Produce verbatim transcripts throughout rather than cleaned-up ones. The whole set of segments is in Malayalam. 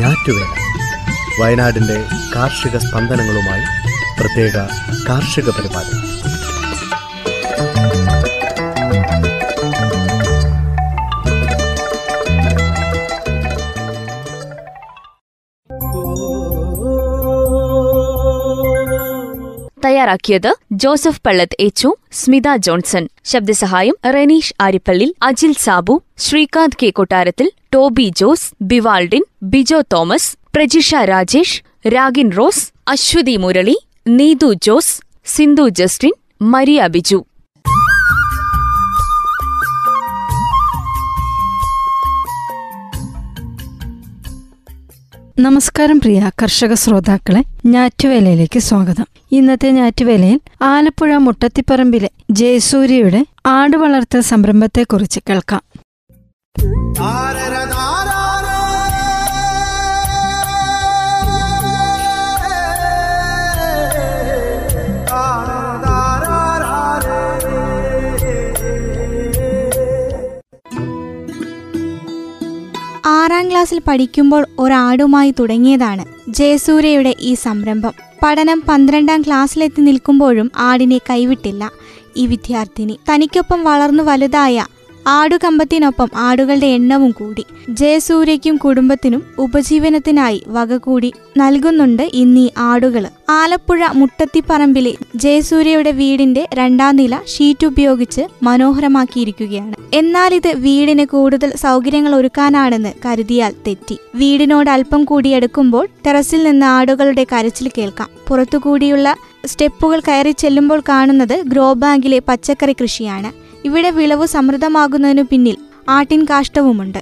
ഞാറ്റുവേല വയനാടിൻ്റെ കാർഷിക സ്പന്ദനങ്ങളുമായി പ്രത്യേക കാർഷിക പരിപാടി. തയ്യാറാക്കിയത് Joseph Pallath, H Smitha Johnson. ശബ്ദസഹായം Raneesh Arippally, Ajil Sabu, Sreekanth K Kottarathil, Toby Jose, Bivaldin, Bijo Thomas, Prajisha, Rajesh, Ragin Rose, Aswathy Murali, Neethu Jose, Sindhu, Justin, Maria, Biju. നമസ്കാരം പ്രിയ കർഷക ശ്രോതാക്കളെ, ഞാറ്റുവേലയിലേക്ക് സ്വാഗതം. ഇന്നത്തെ ഞാറ്റുവേലയിൽ ആലപ്പുഴ മുട്ടത്തിപ്പറമ്പിലെ ജയസൂര്യയുടെ ആട് വളർത്തൽ സംരംഭത്തെക്കുറിച്ച് കേൾക്കാം. ആറാം ക്ലാസ്സിൽ പഠിക്കുമ്പോൾ ഒരാടുമായി തുടങ്ങിയതാണ് ജയസൂര്യയുടെ ഈ സംരംഭം. പഠനം പന്ത്രണ്ടാം ക്ലാസ്സിലെത്തി നിൽക്കുമ്പോഴും ആടിനെ കൈവിട്ടില്ല ഈ വിദ്യാർത്ഥിനി. തനിക്കൊപ്പം വളർന്നു വലുതായ ആടുകമ്പത്തിനൊപ്പം ആടുകളുടെ എണ്ണവും കൂടി. ജയസൂര്യയ്ക്കും കുടുംബത്തിനും ഉപജീവനത്തിനായി വകകൂടി നൽകുന്നുണ്ട് ഇന്നീ ആടുകള്. ആലപ്പുഴ മുട്ടത്തിപ്പറമ്പിലെ ജയസൂര്യയുടെ വീടിന്റെ രണ്ടാം നില ഷീറ്റ് ഉപയോഗിച്ച് മനോഹരമാക്കിയിരിക്കുകയാണ്. എന്നാൽ ഇത് വീടിന് കൂടുതൽ സൗകര്യങ്ങൾ ഒരുക്കാനാണെന്ന് കരുതിയാൽ തെറ്റി. വീടിനോട് അല്പം കൂടി അടുക്കുമ്പോൾ ടെറസിൽ നിന്ന് ആടുകളുടെ കരച്ചിൽ കേൾക്കാം. പുറത്തുകൂടിയുള്ള സ്റ്റെപ്പുകൾ കയറി ചെല്ലുമ്പോൾ കാണുന്നത് ഗ്രോ ബാങ്കിലെ പച്ചക്കറി കൃഷിയാണ്. ഇവിടെ വിളവ് സമൃദ്ധമാകുന്നതിനു പിന്നിൽ ആട്ടിൻ കാഷ്ടവുമുണ്ട്.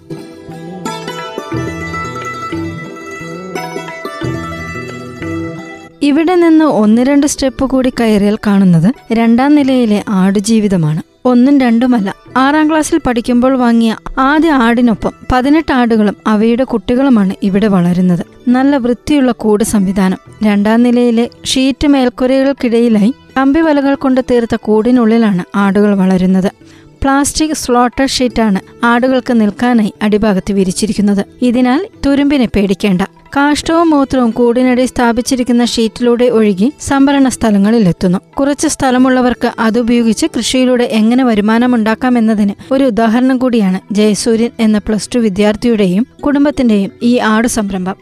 ഇവിടെ നിന്ന് ഒന്ന് രണ്ട് സ്റ്റെപ്പ് കൂടി കയറിയാൽ കാണുന്നത് രണ്ടാം നിലയിലെ ആടുജീവിതമാണ്. ഒന്നും രണ്ടുമല്ല, ആറാം ക്ലാസ്സിൽ പഠിക്കുമ്പോൾ വാങ്ങിയ ആദ്യ ആടിനൊപ്പം പതിനെട്ട് ആടുകളും അവയുടെ കുട്ടികളുമാണ് ഇവിടെ വളരുന്നത്. നല്ല വൃത്തിയുള്ള കൂട് സംവിധാനം. രണ്ടാം നിലയിലെ ഷീറ്റ് മേൽക്കൂരകൾക്കിടയിലായി കമ്പി വലകൾ കൊണ്ട് തീർത്ത കൂടിനുള്ളിലാണ് ആടുകൾ വളരുന്നത്. പ്ലാസ്റ്റിക് സ്ലോട്ടർ ഷീറ്റാണ് ആടുകൾക്ക് നിൽക്കാനായി അടിഭാഗത്ത് വിരിച്ചിരിക്കുന്നത്. ഇതിനാൽ തുരുമ്പിനെ പേടിക്കേണ്ട. കാഷ്ടവും മൂത്രവും കൂടിനടി സ്ഥാപിച്ചിരിക്കുന്ന ഷീറ്റിലൂടെ ഒഴുകി സംഭരണ സ്ഥലങ്ങളിലെത്തുന്നു. കുറച്ച് സ്ഥലമുള്ളവർക്ക് അതുപയോഗിച്ച് കൃഷിയിലൂടെ എങ്ങനെ വരുമാനമുണ്ടാക്കാമെന്നതിന് ഒരു ഉദാഹരണം കൂടിയാണ് ജയസൂര്യൻ എന്ന പ്ലസ് ടു വിദ്യാർത്ഥിയുടെയും കുടുംബത്തിന്റെയും ഈ ആടു സംരംഭം.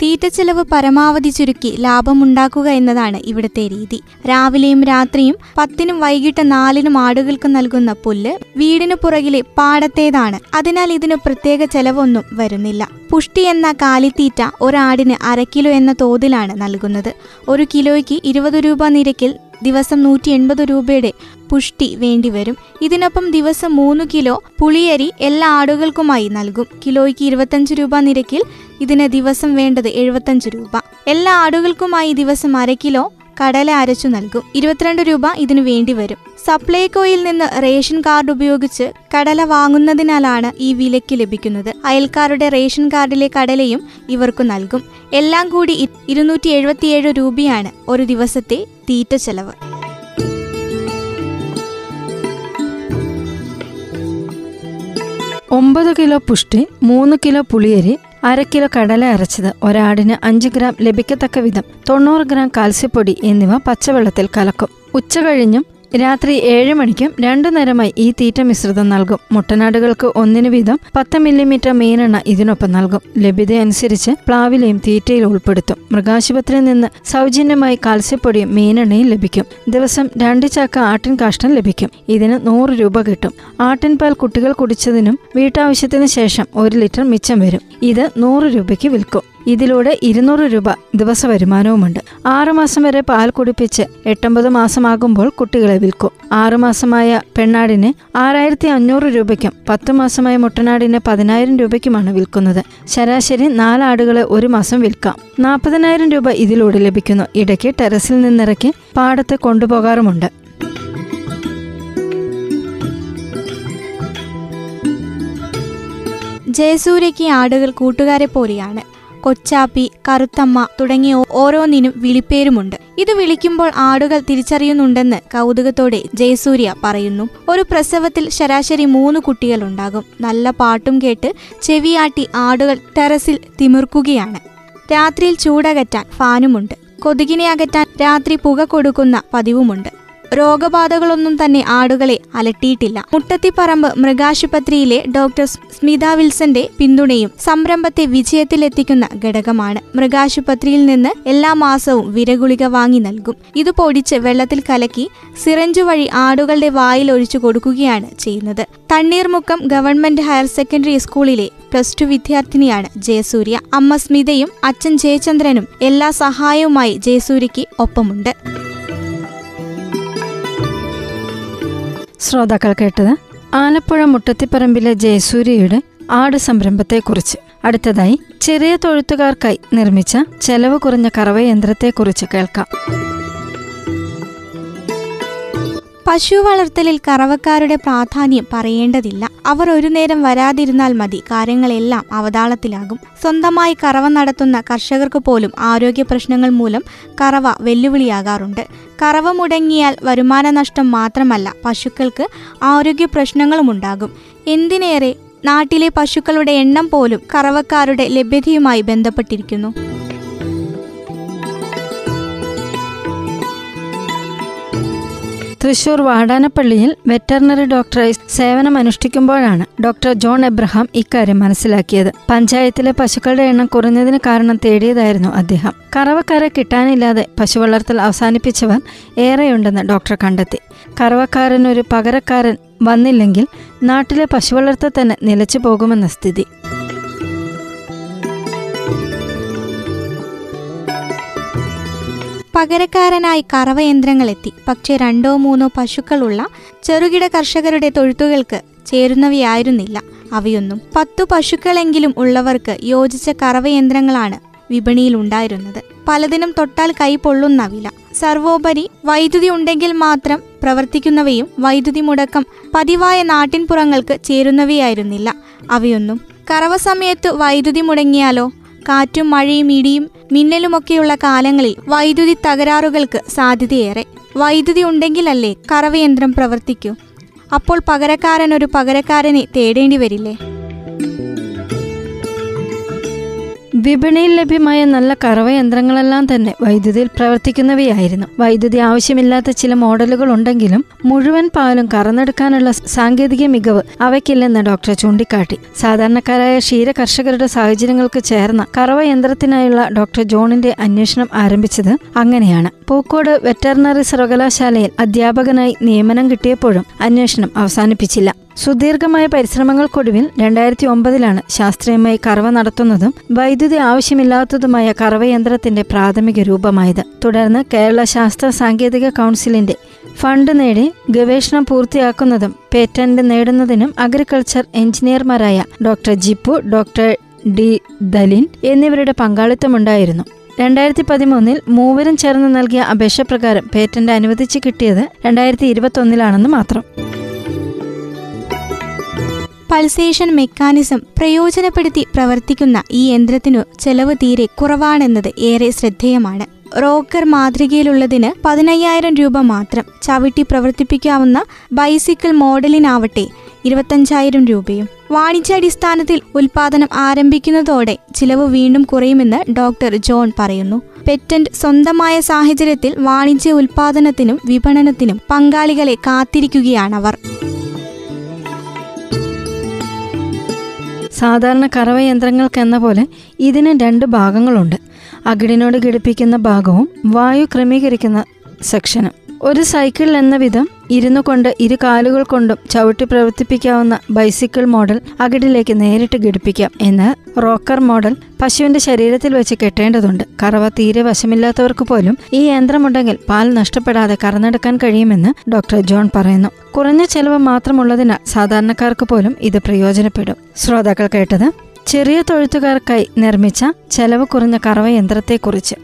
തീറ്റ ചെലവ് പരമാവധി ചുരുക്കി ലാഭമുണ്ടാക്കുക എന്നതാണ് ഇവിടുത്തെ രീതി. രാവിലെയും രാത്രിയും പത്തിനും വൈകിട്ട് നാലിനും ആടുകൾക്ക് നൽകുന്ന പുല്ല് വീടിനു പുറകിലെ പാടത്തേതാണ്. അതിനാൽ ഇതിന് പ്രത്യേക ചെലവൊന്നും വരുന്നില്ല. പുഷ്ടി എന്ന കാലിത്തീറ്റ ഒരാടിന് അരക്കിലോ എന്ന തോതിലാണ് നൽകുന്നത്. ഒരു കിലോയ്ക്ക് ഇരുപത് രൂപ നിരക്കിൽ ദിവസം നൂറ്റി എൺപത് രൂപയുടെ പുഷ്ടി വേണ്ടിവരും. ഇതിനൊപ്പം ദിവസം മൂന്ന് കിലോ പുളിയരി എല്ലാ ആടുകൾക്കുമായി നൽകും. കിലോയ്ക്ക് ഇരുപത്തഞ്ച് രൂപ നിരക്കിൽ ഇതിന് ദിവസം വേണ്ടത് എഴുപത്തഞ്ച് രൂപ. എല്ലാ ആടുകൾക്കുമായി ദിവസം അര കിലോ കടല അരച്ചു നൽകും. ഇരുപത്തിരണ്ട് രൂപ ഇതിനു വേണ്ടിവരും. സപ്ലൈകോയിൽ നിന്ന് റേഷൻ കാർഡ് ഉപയോഗിച്ച് കടല വാങ്ങുന്നതിനാലാണ് ഈ വിലയ്ക്ക് ലഭിക്കുന്നത്. അയൽക്കാരുടെ റേഷൻ കാർഡിലെ കടലയും ഇവർക്കു നൽകും. എല്ലാം കൂടി ഇരുന്നൂറ്റി എഴുപത്തിയേഴ് രൂപയാണ് ഒരു ദിവസത്തെ തീറ്റ ചെലവ്. ഒമ്പത് കിലോ പുഷ്ടി, മൂന്ന് കിലോ പുളിയരി, അര കിലോ കടല അരച്ചത്, ഒരാടിന് അഞ്ച് ഗ്രാം ലഭിക്കത്തക്ക വിധം തൊണ്ണൂറ് ഗ്രാം കാൽസ്യപ്പൊടി എന്നിവ പച്ചവെള്ളത്തിൽ കലക്കും. ഉച്ച കഴിഞ്ഞും രാത്രി ഏഴ് മണിക്കും രണ്ടു നേരമായി ഈ തീറ്റ മിശ്രിതം നൽകും. മുട്ടനാടുകൾക്ക് ഒന്നിനു വീതം പത്ത് മില്ലിമീറ്റർ മീനെണ്ണ ഇതിനൊപ്പം നൽകും. ലഭ്യതയനുസരിച്ച് പ്ലാവിലെയും തീറ്റയിൽ ഉൾപ്പെടുത്തും. മൃഗാശുപത്രിയിൽ നിന്ന് സൗജന്യമായി കാൽസ്യപ്പൊടിയും മീനെണ്ണയും ലഭിക്കും. ദിവസം രണ്ട് ചാക്ക ആട്ടിൻ കാഷ്ടം ലഭിക്കും. ഇതിന് നൂറ് രൂപ കിട്ടും. ആട്ടിൻപാൽ കുട്ടികൾ കുടിച്ചതിനും വീട്ടാവശ്യത്തിനു ശേഷം ഒരു ലിറ്റർ മിച്ചം വരും. ഇത് നൂറ് രൂപയ്ക്ക് വിൽക്കും. ഇതിലൂടെ ഇരുന്നൂറ് രൂപ ദിവസ വരുമാനവുമുണ്ട്. ആറുമാസം വരെ പാൽ കുടിപ്പിച്ച് എട്ടൊമ്പത് മാസമാകുമ്പോൾ കുട്ടികളെ വിൽക്കും. ആറുമാസമായ പെണ്ണാടിന് ആറായിരത്തി അഞ്ഞൂറ് രൂപയ്ക്കും പത്തു മാസമായ മുട്ടനാടിന് പതിനായിരം രൂപയ്ക്കുമാണ് വിൽക്കുന്നത്. ശരാശരി നാലാടുകളെ ഒരു മാസം വിൽക്കാം. നാൽപ്പതിനായിരം രൂപ ഇതിലൂടെ ലഭിക്കുന്നു. ഇടയ്ക്ക് ടെറസിൽ നിന്നിറക്കി പാടത്ത് കൊണ്ടുപോകാറുമുണ്ട്. ജയസൂര്യയ്ക്ക് ആടുകൾ കൂട്ടുകാരെ പോലെയാണ്. കൊച്ചാപ്പി, കറുത്തമ്മ തുടങ്ങിയ ഓരോന്നിനും വിളിപ്പേരുമുണ്ട്. ഇത് വിളിക്കുമ്പോൾ ആടുകൾ തിരിച്ചറിയുന്നുണ്ടെന്ന് കൗതുകത്തോടെ ജയസൂര്യ പറയുന്നു. ഒരു പ്രസവത്തിൽ ശരാശരി മൂന്ന് കുട്ടികളുണ്ടാകും. നല്ല പാട്ടും കേട്ട് ചെവിയാട്ടി ആടുകൾ ടെറസിൽ തിമിർക്കുകയാണ്. രാത്രിയിൽ ചൂടകറ്റാൻ ഫാനുമുണ്ട്. കൊതുകിനെ അകറ്റാൻ രാത്രി പുക കൊടുക്കുന്ന പതിവുമുണ്ട്. രോഗബാധകളൊന്നും തന്നെ ആടുകളെ അലട്ടിയിട്ടില്ല. മുട്ടത്തിപ്പറമ്പ് മൃഗാശുപത്രിയിലെ ഡോക്ടർ സ്മിത വിൽസന്റെ പിന്തുണയും സംരംഭത്തെ വിജയത്തിലെത്തിക്കുന്ന ഘടകമാണ്. മൃഗാശുപത്രിയിൽ നിന്ന് എല്ലാ മാസവും വിരഗുളിക വാങ്ങി നൽകും. ഇത് പൊടിച്ച് വെള്ളത്തിൽ കലക്കി സിറഞ്ച് വഴി ആടുകളുടെ വായിൽ ഒഴിച്ചു കൊടുക്കുകയാണ് ചെയ്യുന്നത്. തണ്ണീർമുക്കം ഗവൺമെന്റ് ഹയർ സെക്കൻഡറി സ്കൂളിലെ പ്ലസ് ടു വിദ്യാർത്ഥിനിയാണ് ജയസൂര്യ. അമ്മ സ്മിതയും അച്ഛൻ ജയചന്ദ്രനും എല്ലാ സഹായവുമായി ജയസൂര്യയ്ക്ക് ഒപ്പമുണ്ട്. ശ്രോതാക്കൾ കേട്ടത് ആലപ്പുഴ മുട്ടത്തിപ്പറമ്പിലെ ജയസൂര്യയുടെ ആട് സംരംഭത്തെക്കുറിച്ച്. അടുത്തതായി ചെറിയ തൊഴുത്തുകാർക്കായി നിർമ്മിച്ച ചെലവ് കുറഞ്ഞ കറവയന്ത്രത്തെക്കുറിച്ച് കേൾക്കാം. പശു വളർത്തലിൽ കറവക്കാരുടെ പ്രാധാന്യം പറയേണ്ടതില്ല. അവർ ഒരു നേരം വരാതിരുന്നാൽ മതി, കാര്യങ്ങളെല്ലാം അവതാളത്തിലാകും. സ്വന്തമായി കറവ നടത്തുന്ന കർഷകർക്ക് പോലും ആരോഗ്യ പ്രശ്നങ്ങൾ മൂലം കറവ വെല്ലുവിളിയാകാറുണ്ട്. കറവ മുടങ്ങിയാൽ വരുമാന നഷ്ടം മാത്രമല്ല, പശുക്കൾക്ക് ആരോഗ്യ പ്രശ്നങ്ങളുമുണ്ടാകും. എന്തിനേറെ നാട്ടിലെ പശുക്കളുടെ എണ്ണം പോലും കറവക്കാരുടെ ലഭ്യതയുമായി ബന്ധപ്പെട്ടിരിക്കുന്നു. തൃശൂർ വാടാനപ്പള്ളിയിൽ വെറ്ററിനറി ഡോക്ടറായി സേവനമനുഷ്ഠിക്കുമ്പോഴാണ് ഡോക്ടർ ജോൺ എബ്രഹാം ഇക്കാര്യം മനസ്സിലാക്കിയത്. പഞ്ചായത്തിലെ പശുക്കളുടെ എണ്ണം കുറഞ്ഞതിന് കാരണം തേടിയതായിരുന്നു അദ്ദേഹം. കറവക്കാരെ കിട്ടാനില്ലാതെ പശു വളർത്തൽ അവസാനിപ്പിച്ചവർ ഏറെയുണ്ടെന്ന് ഡോക്ടർ കണ്ടെത്തി. കറവക്കാരനൊരു പകരക്കാരൻ വന്നില്ലെങ്കിൽ നാട്ടിലെ പശു വളർത്തൽ തന്നെ നിലച്ചു പോകുമെന്ന സ്ഥിതി. പകരക്കാരനായി കറവയന്ത്രങ്ങളെത്തി. പക്ഷേ രണ്ടോ മൂന്നോ പശുക്കളുള്ള ചെറുകിട കർഷകരുടെ തൊഴുത്തുകൾക്ക് ചേരുന്നവയായിരുന്നില്ല അവയൊന്നും. പത്തു പശുക്കളെങ്കിലും ഉള്ളവർക്ക് യോജിച്ച കറവയന്ത്രങ്ങളാണ് വിപണിയിലുണ്ടായിരുന്നത്. പലതിനും തൊട്ടാൽ കൈ പൊള്ളുന്ന വില. സർവോപരി വൈദ്യുതി ഉണ്ടെങ്കിൽ മാത്രം പ്രവർത്തിക്കുന്നവയും വൈദ്യുതി മുടക്കം പതിവായ നാട്ടിൻപുറങ്ങൾക്ക് ചേരുന്നവയായിരുന്നില്ല അവയൊന്നും. കറവ സമയത്ത് വൈദ്യുതി മുടങ്ങിയാലോ? കാറ്റും മഴയും ഇടിയും മിന്നലുമൊക്കെയുള്ള കാലങ്ങളിൽ വൈദ്യുതി തകരാറുകൾക്ക് സാധ്യതയേറെ. വൈദ്യുതി ഉണ്ടെങ്കിലല്ലേ കറവയന്ത്രം പ്രവർത്തിക്കൂ. അപ്പോൾ പകരക്കാരനൊരു പകരക്കാരനെ തേടേണ്ടി വരില്ലേ? വിപണിയിൽ ലഭ്യമായ നല്ല കറവയന്ത്രങ്ങളെല്ലാം തന്നെ വൈദ്യുതിയിൽ പ്രവർത്തിക്കുന്നവയായിരുന്നു. വൈദ്യുതി ആവശ്യമില്ലാത്ത ചില മോഡലുകൾ ഉണ്ടെങ്കിലും മുഴുവൻ പാലും കറന്നെടുക്കാനുള്ള സാങ്കേതിക മികവ് അവയ്ക്കില്ലെന്ന് ഡോക്ടർ ചൂണ്ടിക്കാട്ടി. സാധാരണക്കാരായ ക്ഷീര കർഷകരുടെ സാഹചര്യങ്ങൾക്ക് ചേർന്ന കറവയന്ത്രത്തിനായുള്ള ഡോക്ടർ ജോണിന്റെ അന്വേഷണം ആരംഭിച്ചത് അങ്ങനെയാണ്. പൂക്കോട് വെറ്ററിനറി സർവകലാശാലയിൽ അധ്യാപകനായി നിയമനം കിട്ടിയപ്പോഴും അന്വേഷണം അവസാനിപ്പിച്ചില്ല. സുദീർഘമായ പരിശ്രമങ്ങൾക്കൊടുവിൽ രണ്ടായിരത്തി ഒമ്പതിലാണ് ശാസ്ത്രീയമായി കറവ നടത്തുന്നതും വൈദ്യുതി ആവശ്യമില്ലാത്തതുമായ കറവയന്ത്രത്തിന്റെ പ്രാഥമിക രൂപമായത്. തുടർന്ന് കേരള ശാസ്ത്ര സാങ്കേതിക കൗൺസിലിന്റെ ഫണ്ട് നേടി ഗവേഷണം പൂർത്തിയാക്കുന്നതും പേറ്റന്റ് നേടുന്നതിനും അഗ്രികൾച്ചർ എഞ്ചിനീയർമാരായ doctor Jippu, doctor D Dalin എന്നിവരുടെ പങ്കാളിത്തമുണ്ടായിരുന്നു. രണ്ടായിരത്തി പതിമൂന്നിൽ മൂവരും ചേർന്ന് നൽകിയ അപേക്ഷ പ്രകാരം പേറ്റന്റ് അനുവദിച്ച് കിട്ടിയത് രണ്ടായിരത്തി ഇരുപത്തി ഒന്നിലാണെന്ന് മാത്രം. പൾസേഷൻ മെക്കാനിസം പ്രയോജനപ്പെടുത്തി പ്രവർത്തിക്കുന്ന ഈ യന്ത്രത്തിനു ചെലവ് തീരെ കുറവാണെന്നത് ഏറെ ശ്രദ്ധേയമാണ്. റോക്കർ മാതൃകയിലുള്ളതിന് പതിനയ്യായിരം രൂപ മാത്രം. ചവിട്ടി പ്രവർത്തിപ്പിക്കാവുന്ന ബൈസിക്കിൾ മോഡലിനാവട്ടെ ഇരുപത്തഞ്ചായിരം രൂപയും. വാണിജ്യാടിസ്ഥാനത്തിൽ ഉൽപ്പാദനം ആരംഭിക്കുന്നതോടെ ചിലവ് വീണ്ടും കുറയുമെന്ന് ഡോക്ടർ ജോൺ പറയുന്നു. പെറ്റന്റ് സ്വന്തമായ സാഹചര്യത്തിൽ വാണിജ്യ ഉൽപ്പാദനത്തിനും വിപണനത്തിനും പങ്കാളികളെ കാത്തിരിക്കുകയാണവർ. സാധാരണ കറവയന്ത്രങ്ങൾക്കെന്ന പോലെ ഇതിന് രണ്ട് ഭാഗങ്ങളുണ്ട്. അകിടിനോട് ഘടിപ്പിക്കുന്ന ഭാഗവും വായു ക്രമീകരിക്കുന്ന സെക്ഷനും. ഒരു സൈക്കിൾ എന്ന വിധം ഇരുന്നു കൊണ്ട് ഇരു കാലുകൾ കൊണ്ടും ചവിട്ടി പ്രവർത്തിപ്പിക്കാവുന്ന ബൈസിക്കിൾ മോഡൽ അകിടിലേക്ക് നേരിട്ട് ഘടിപ്പിക്കാം. എന്നാൽ റോക്കർ മോഡൽ പശുവിന്റെ ശരീരത്തിൽ വെച്ച് കെട്ടേണ്ടതുണ്ട്. കറവ തീരെ വശമില്ലാത്തവർക്ക് പോലും ഈ യന്ത്രമുണ്ടെങ്കിൽ പാൽ നഷ്ടപ്പെടാതെ കറന്നെടുക്കാൻ കഴിയുമെന്ന് ഡോക്ടർ ജോൺ പറയുന്നു. കുറഞ്ഞ ചെലവ് മാത്രമുള്ളതിനാൽ സാധാരണക്കാർക്ക് പോലും ഇത് പ്രയോജനപ്പെടും. ശ്രോതാക്കൾ കേട്ടത് ചെറിയ തൊഴുത്തുകാർക്കായി നിർമ്മിച്ച ചെലവ് കുറഞ്ഞ കറവയന്ത്രത്തെക്കുറിച്ച്.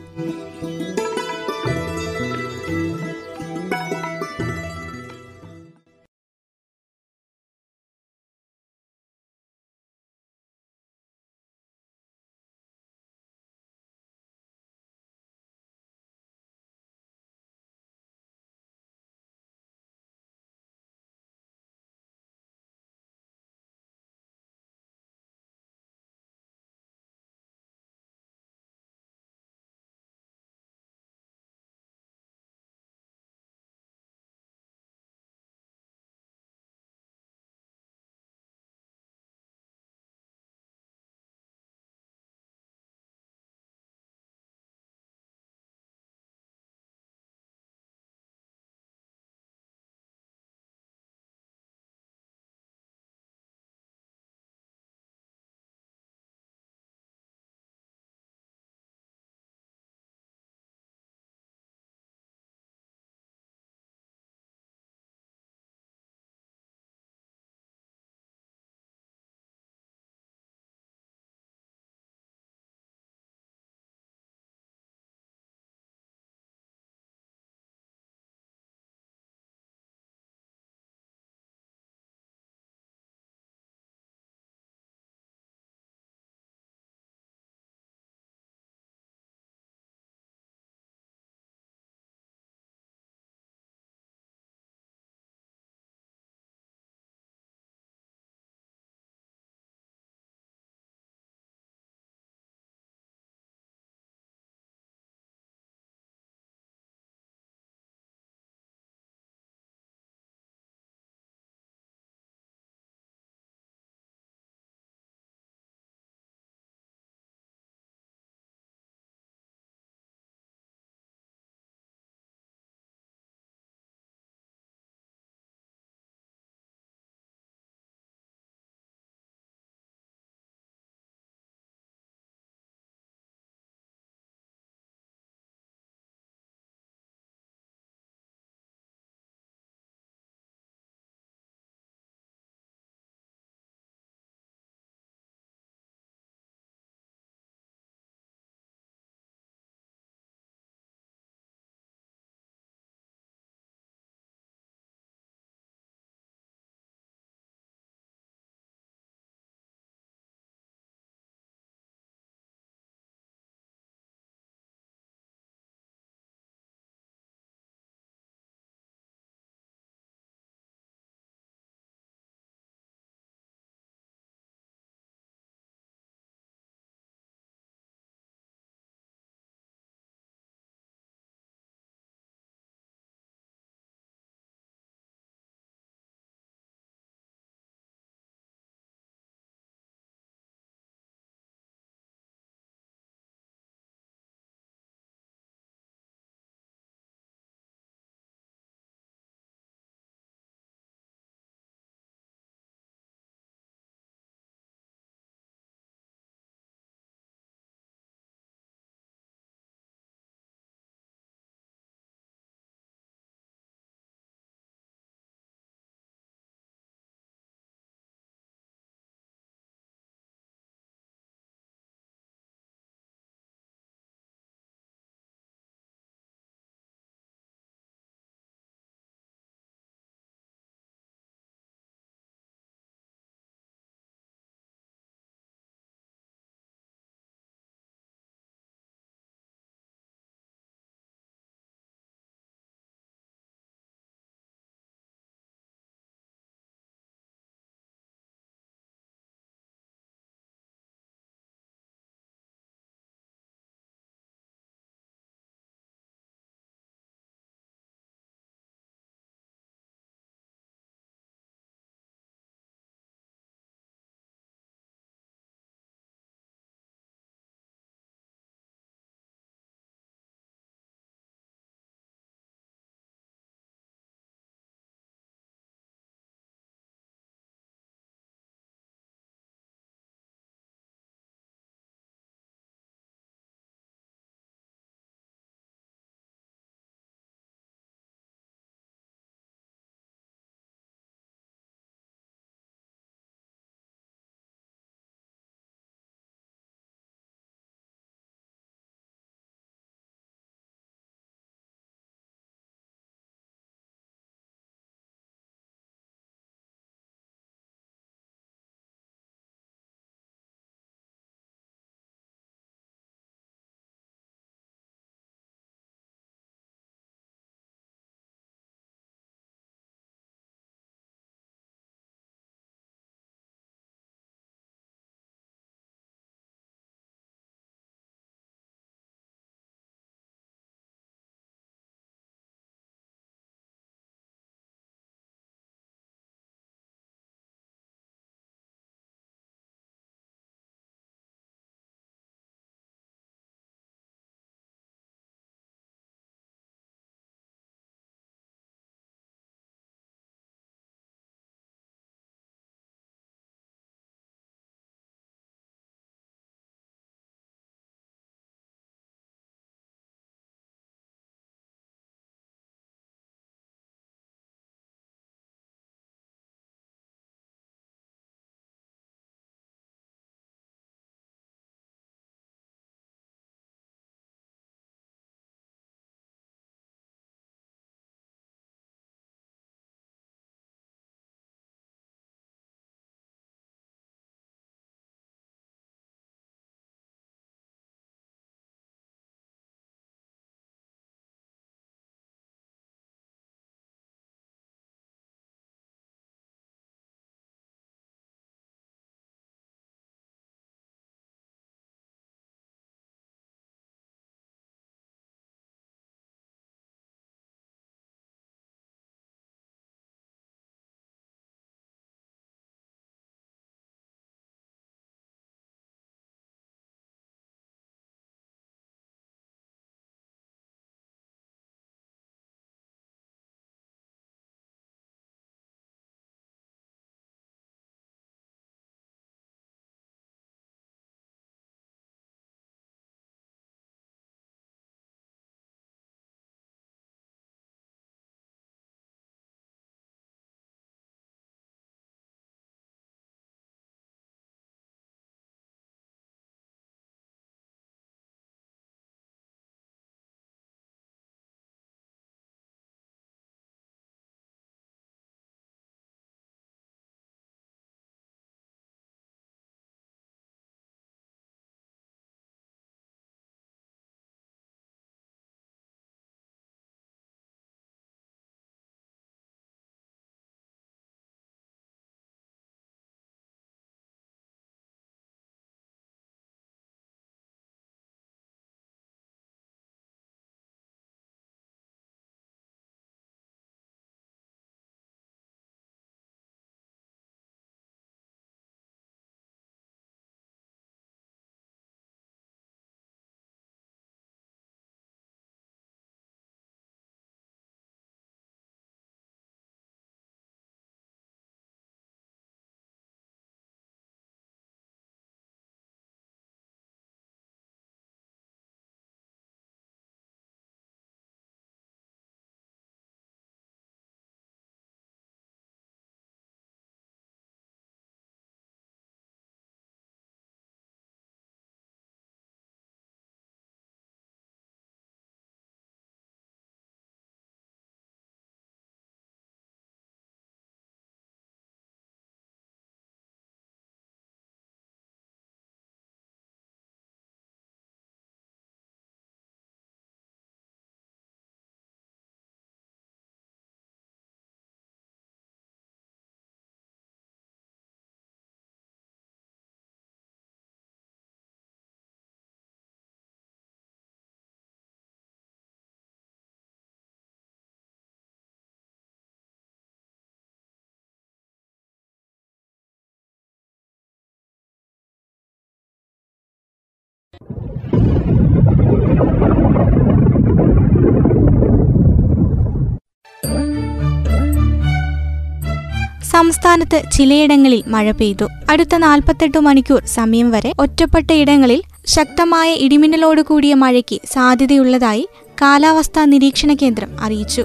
സംസ്ഥാനത്ത് ചിലയിടങ്ങളിൽ മഴ പെയ്തു. അടുത്ത നാൽപ്പത്തെട്ട് മണിക്കൂർ സമയം വരെ ഒറ്റപ്പെട്ട ഇടങ്ങളിൽ ശക്തമായ ഇടിമിന്നലോട് കൂടിയ മഴയ്ക്ക് സാധ്യതയുള്ളതായി കാലാവസ്ഥാ നിരീക്ഷണ കേന്ദ്രം അറിയിച്ചു.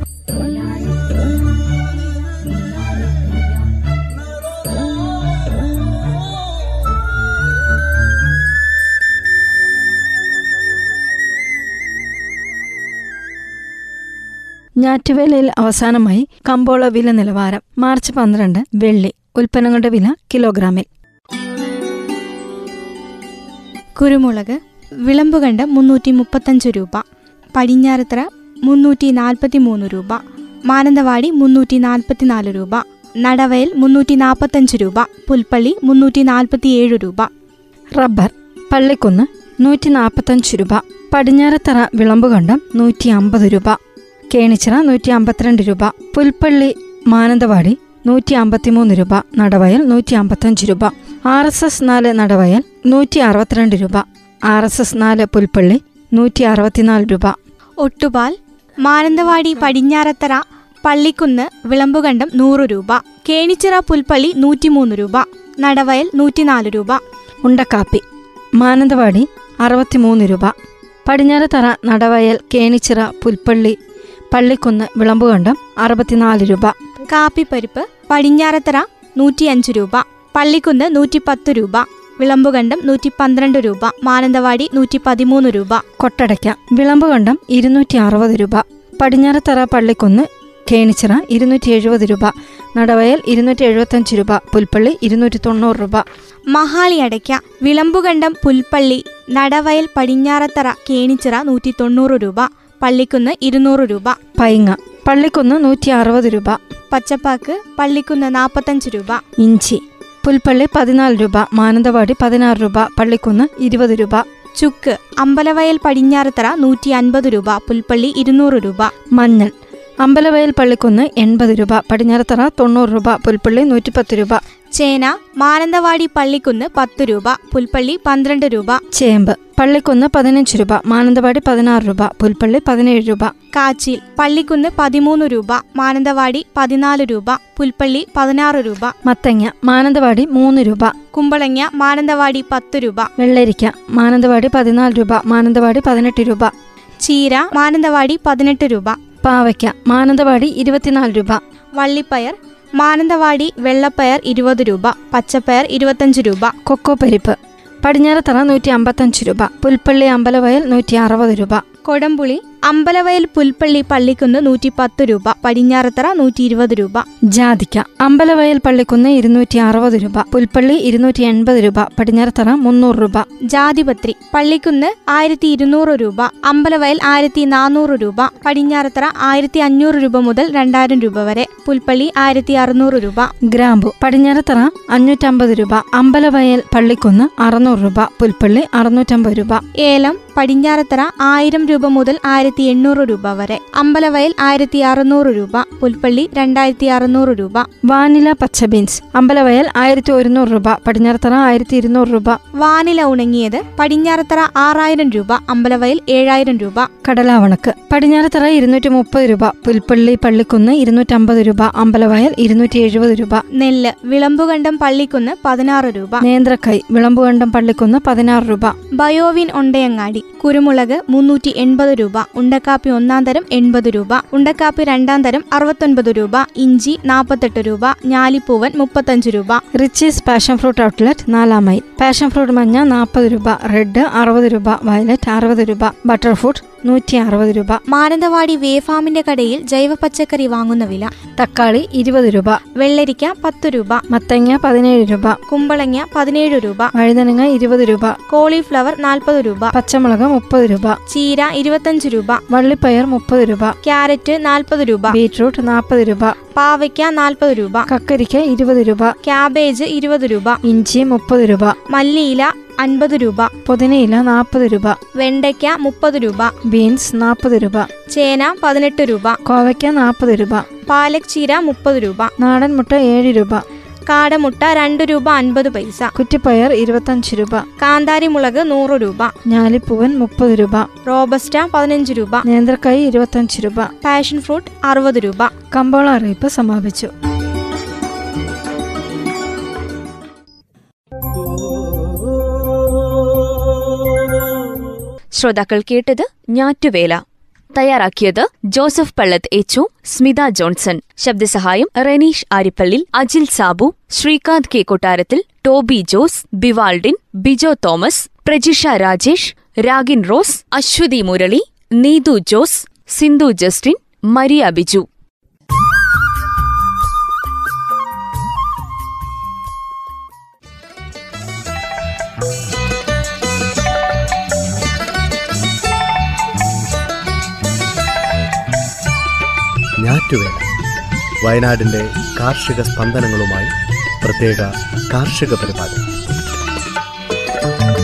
ഞാറ്റുവേലയിൽ അവസാനമായി കമ്പോള വില നിലവാരം. മാർച്ച് പന്ത്രണ്ട് വെള്ളി. ഉൽപ്പന്നങ്ങളുടെ വില കിലോഗ്രാമിൽ. കുരുമുളക് വിളമ്പുകണ്ട് മുന്നൂറ്റി മുപ്പത്തഞ്ച് രൂപ, പടിഞ്ഞാറത്ര മുന്നൂറ്റി നാൽപ്പത്തി മൂന്ന് രൂപ, മാനന്തവാടി മുന്നൂറ്റി നാൽപ്പത്തിനാല് രൂപ, നടവയൽ മുന്നൂറ്റി നാൽപ്പത്തഞ്ച് രൂപ, പുൽപ്പള്ളി മുന്നൂറ്റി നാൽപ്പത്തിയേഴ് രൂപ. റബ്ബർ പള്ളിക്കുന്ന് നൂറ്റി നാൽപ്പത്തഞ്ച് രൂപ, പടിഞ്ഞാറത്തറ വിളമ്പുകണ്ടം നൂറ്റി അമ്പത് രൂപ, കേണിച്ചിറ നൂറ്റി അമ്പത്തിരണ്ട് രൂപ, പുൽപ്പള്ളി മാനന്തവാടി നൂറ്റി അമ്പത്തിമൂന്ന് രൂപ, നടവയൽ നൂറ്റി അമ്പത്തഞ്ച് രൂപ, ആർ എസ് എസ് നാല് നടവയൽ നൂറ്റി അറുപത്തിരണ്ട് രൂപ, ആർ എസ് എസ് നാല് പുൽപ്പള്ളി നൂറ്റി അറുപത്തിനാല് രൂപ. ഒട്ടുപാൽ മാനന്തവാടി പടിഞ്ഞാറത്തറ പള്ളിക്കുന്ന് വിളമ്പുകണ്ടം നൂറ് രൂപ, കേണിച്ചിറ പുൽപ്പള്ളി നൂറ്റിമൂന്ന് രൂപ, നടവയൽ നൂറ്റിനാല് രൂപ. ഉണ്ടക്കാപ്പി മാനന്തവാടി അറുപത്തിമൂന്ന് രൂപ, പടിഞ്ഞാറത്തറ നടവയൽ കേണിച്ചിറ പുൽപ്പള്ളി പള്ളിക്കുന്ന് വിളമ്പുകണ്ടം അറുപത്തിനാല് രൂപ. കാപ്പിപ്പരിപ്പ് പടിഞ്ഞാറത്തറ നൂറ്റിയഞ്ച് രൂപ, പള്ളിക്കുന്ന് നൂറ്റിപ്പത്ത് രൂപ, വിളമ്പുകണ്ടം നൂറ്റി പന്ത്രണ്ട് രൂപ, മാനന്തവാടി നൂറ്റി പതിമൂന്ന് രൂപ. കൊട്ടടയ്ക്ക വിളമ്പുകണ്ടം ഇരുന്നൂറ്റി അറുപത് രൂപ, പടിഞ്ഞാറത്തറ പള്ളിക്കുന്ന് കേണിച്ചിറ ഇരുന്നൂറ്റി എഴുപത് രൂപ, നടവയൽ ഇരുന്നൂറ്റി എഴുപത്തഞ്ച് രൂപ, പുൽപ്പള്ളി ഇരുന്നൂറ്റി തൊണ്ണൂറ് രൂപ. മഹാളി അടയ്ക്ക വിളമ്പുകണ്ടം പുൽപ്പള്ളി നടവയൽ പടിഞ്ഞാറത്തറ കേണിച്ചിറ നൂറ്റി തൊണ്ണൂറ് രൂപ, പള്ളിക്കുന്ന് ഇരുന്നൂറ് രൂപ. പൈങ്ങ പള്ളിക്കുന്ന് നൂറ്റി അറുപത് രൂപ, പച്ചപ്പാക്ക് പള്ളിക്കുന്ന് നാൽപ്പത്തഞ്ച് രൂപ. ഇഞ്ചി പുൽപ്പള്ളി പതിനാല് രൂപ, മാനന്തവാടി പതിനാറ് രൂപ, പള്ളിക്കുന്ന് ഇരുപത് രൂപ. ചുക്ക് അമ്പലവയൽ പടിഞ്ഞാറത്തറ നൂറ്റി അൻപത് രൂപ, പുൽപ്പള്ളി ഇരുന്നൂറ് രൂപ. മഞ്ഞൾ അമ്പലവയൽ പള്ളിക്കുന്ന് എൺപത് രൂപ, പടിഞ്ഞാറത്തറ തൊണ്ണൂറ് രൂപ, പുൽപ്പള്ളി നൂറ്റിപ്പത്ത് രൂപ. ചേന മാനന്തവാടി പള്ളിക്കുന്ന് പത്ത് രൂപ, പുൽപ്പള്ളി പന്ത്രണ്ട് രൂപ. ചേമ്പ് പള്ളിക്കുന്ന് പതിനഞ്ച് രൂപ, മാനന്തവാടി പതിനാറ് രൂപ, പുൽപ്പള്ളി പതിനേഴ് രൂപ. കാച്ചിൽ പള്ളിക്കുന്ന് പതിമൂന്ന് രൂപ, മാനന്തവാടി പതിനാല് രൂപ, പുൽപ്പള്ളി പതിനാറ് രൂപ. മത്തങ്ങ മാനന്തവാടി മൂന്ന് രൂപ, കുമ്പളങ്ങ മാനന്തവാടി പത്ത് രൂപ. വെള്ളരിക്ക മാനന്തവാടി പതിനാല് രൂപ, മാനന്തവാടി പതിനെട്ട് രൂപ. ചീര മാനന്തവാടി പതിനെട്ട് രൂപ, പാവയ്ക്ക മാനന്തവാടി ഇരുപത്തിനാല് രൂപ. വള്ളിപ്പയർ മാനന്തവാടി വെള്ളപ്പയർ ഇരുപത് രൂപ, പച്ചപ്പയർ ഇരുപത്തഞ്ച് രൂപ. കൊക്കോ പരിപ്പ് പടിഞ്ഞാറത്തറ നൂറ്റി അമ്പത്തഞ്ച് രൂപ, പുൽപ്പള്ളി അമ്പലവയൽ നൂറ്റി അറുപത് രൂപ. കൊടംപുളി അമ്പലവയൽ പുൽപ്പള്ളി പള്ളിക്കുന്ന് നൂറ്റി പത്ത് രൂപ, പടിഞ്ഞാറത്തറ നൂറ്റി ഇരുപത് രൂപ. ജാതിക്ക അമ്പലവയൽ പള്ളിക്കുന്ന് ഇരുന്നൂറ്റി അറുപത് രൂപ, പുൽപ്പള്ളി ഇരുന്നൂറ്റി എൺപത് രൂപ, പടിഞ്ഞാറത്തറ മുന്നൂറ് രൂപ. ജാതിപത്രി പള്ളിക്കുന്ന് ആയിരത്തി ഇരുന്നൂറ് രൂപ, അമ്പലവയൽ ആയിരത്തി നാനൂറ് രൂപ, പടിഞ്ഞാറത്തറ ആയിരത്തി അഞ്ഞൂറ് രൂപ മുതൽ രണ്ടായിരം രൂപ വരെ, പുൽപ്പള്ളി ആയിരത്തി അറുന്നൂറ് രൂപ. ഗ്രാമ്പു പടിഞ്ഞാറത്തറ അഞ്ഞൂറ്റമ്പത് രൂപ, അമ്പലവയൽ പള്ളിക്കുന്ന് അറുന്നൂറ് രൂപ, പുൽപ്പള്ളി അറുന്നൂറ്റമ്പത് രൂപ. ഏലം പടിഞ്ഞാറത്തറ ആയിരം രൂപ മുതൽ ആയിരത്തി എണ്ണൂറ് രൂപ വരെ, അമ്പലവയൽ ആയിരത്തി അറുന്നൂറ് രൂപ, പുൽപ്പള്ളി രണ്ടായിരത്തി അറുന്നൂറ് രൂപ. വാനില പച്ച ബീൻസ് അമ്പലവയൽ ആയിരത്തി ഒരുന്നൂറ് രൂപ, പടിഞ്ഞാറത്തറ ആയിരത്തി ഇരുന്നൂറ് രൂപ. വാനില ഉണങ്ങിയത് പടിഞ്ഞാറത്തറ ആറായിരം രൂപ, അമ്പലവയൽ ഏഴായിരം രൂപ. കടലാവണക്ക് പടിഞ്ഞാറത്തറ ഇരുന്നൂറ്റി മുപ്പത് രൂപ, പുൽപ്പള്ളി പള്ളിക്കുന്ന് ഇരുന്നൂറ്റമ്പത് രൂപ, അമ്പലവയൽ ഇരുന്നൂറ്റി എഴുപത് രൂപ. നെല്ല് വിളമ്പുകണ്ടം പള്ളിക്കുന്ന് പതിനാറ് രൂപ, നേന്ത്രക്കായ് വിളമ്പുകണ്ടം പള്ളിക്കുന്ന് പതിനാറ് രൂപ. ബയോവിൻ ഉണ്ടയങ്ങാടി കുരുമുളക് മുന്നൂറ്റി എൺപത് രൂപ, ഉണ്ടക്കാപ്പി ഒന്നാം തരം എൺപത് രൂപ, ഉണ്ടക്കാപ്പി രണ്ടാം തരം അറുപത്തൊൻപത് രൂപ, ഇഞ്ചി നാൽപ്പത്തെട്ട് രൂപ, ഞാലിപ്പൂവൻ മുപ്പത്തഞ്ച് രൂപ. റിച്ചീസ് പാഷൻ ഫ്രൂട്ട് ഔട്ട്ലെറ്റ് നാലാം മൈൽ. പാഷൻ ഫ്രൂട്ട് മഞ്ഞ നാൽപ്പത് രൂപ, റെഡ് അറുപത് രൂപ, വയലറ്റ് അറുപത് രൂപ, ബട്ടർ ഫ്രൂട്ട് നൂറ്റി അറുപത് രൂപ. മാനന്തവാടി വേഫാമിന്റെ കടയിൽ ജൈവ പച്ചക്കറി വാങ്ങുന്ന വില. തക്കാളി ഇരുപത് രൂപ, വെള്ളരിക്ക പത്ത് രൂപ, മത്തങ്ങ പതിനേഴ് രൂപ, കുമ്പളങ്ങ പതിനേഴ് രൂപ, വഴുതനങ്ങ ഇരുപത് രൂപ, കോളിഫ്ലവർ നാൽപ്പത് രൂപ, പച്ചമുളക് മുപ്പത് രൂപ, ചീര ഇരുപത്തഞ്ച് രൂപ, വള്ളിപ്പയർ മുപ്പത് രൂപ, ക്യാരറ്റ് നാൽപ്പത് രൂപ, ബീറ്റ്റൂട്ട് നാൽപ്പത് രൂപ, പാവയ്ക്ക നാൽപ്പത് രൂപ, കക്കരിക്ക ഇരുപത് രൂപ, ക്യാബേജ് ഇരുപത് രൂപ, ഇഞ്ചി മുപ്പത് രൂപ, മല്ലിയില അൻപത് രൂപ, പുതിനയില നാൽപ്പത് രൂപ, വെണ്ടയ്ക്ക മുപ്പത് രൂപ, ബീൻസ് നാൽപ്പത് രൂപ, ചേന പതിനെട്ട് രൂപ, കോവയ്ക്ക നാൽപ്പത് രൂപ, പാലക് ചീര മുപ്പത് രൂപ, നാടൻ മുട്ട ഏഴ് രൂപ, കാടമുട്ട രണ്ട് രൂപ അൻപത് പൈസ, കുറ്റിപ്പയർ ഇരുപത്തഞ്ച് രൂപ, കാന്താരി മുളക് നൂറ് രൂപ, ഞാലിപ്പൂവൻ മുപ്പത് രൂപ, റോബസ്റ്റ പതിനഞ്ച് രൂപ, നേന്ത്രക്കായി ഇരുപത്തഞ്ച് രൂപ, പാഷൻ ഫ്രൂട്ട് അറുപത് രൂപ. കമ്പോള അറിയിപ്പ് സമാപിച്ചു. ശ്രോതാക്കൾ കേട്ടത് ഞാറ്റുവേല. തയ്യാറാക്കിയത് Joseph Pallath, H Smitha Johnson. ശബ്ദസഹായം Raneesh Arippally, Ajil Sabu, Sreekanth K Kottarathil, Toby Jose, Bivaldin, Bijo Thomas, Prajisha, Rajesh, Ragin Rose, Aswathy Murali, Neethu Jose, Sindhu, Justin, Maria, Biju. Njattuvela, വയനാടിന്റെ കാർഷിക സ്പന്ദനങ്ങളുമായി പ്രത്യേക കാർഷിക പരിപാടി.